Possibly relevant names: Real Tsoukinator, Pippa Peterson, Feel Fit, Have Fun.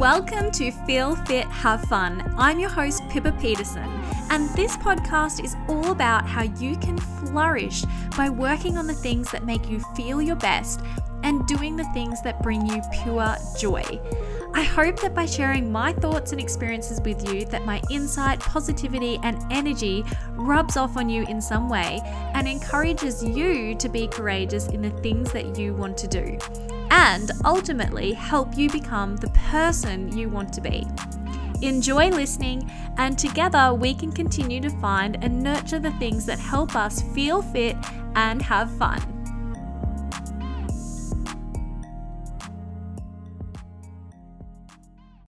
Welcome to Feel Fit, Have Fun. I'm your host, Pippa Peterson, and this podcast is all about how you can flourish by working on the things that make you feel your best and doing the things that bring you pure joy. I hope that by sharing my thoughts and experiences with you, that my insight, positivity, and energy rubs off on you in some way and encourages you to be courageous in the things that you want to do, and ultimately help you become the person you want to be. Enjoy listening, and together we can continue to find and nurture the things that help us feel fit and have fun.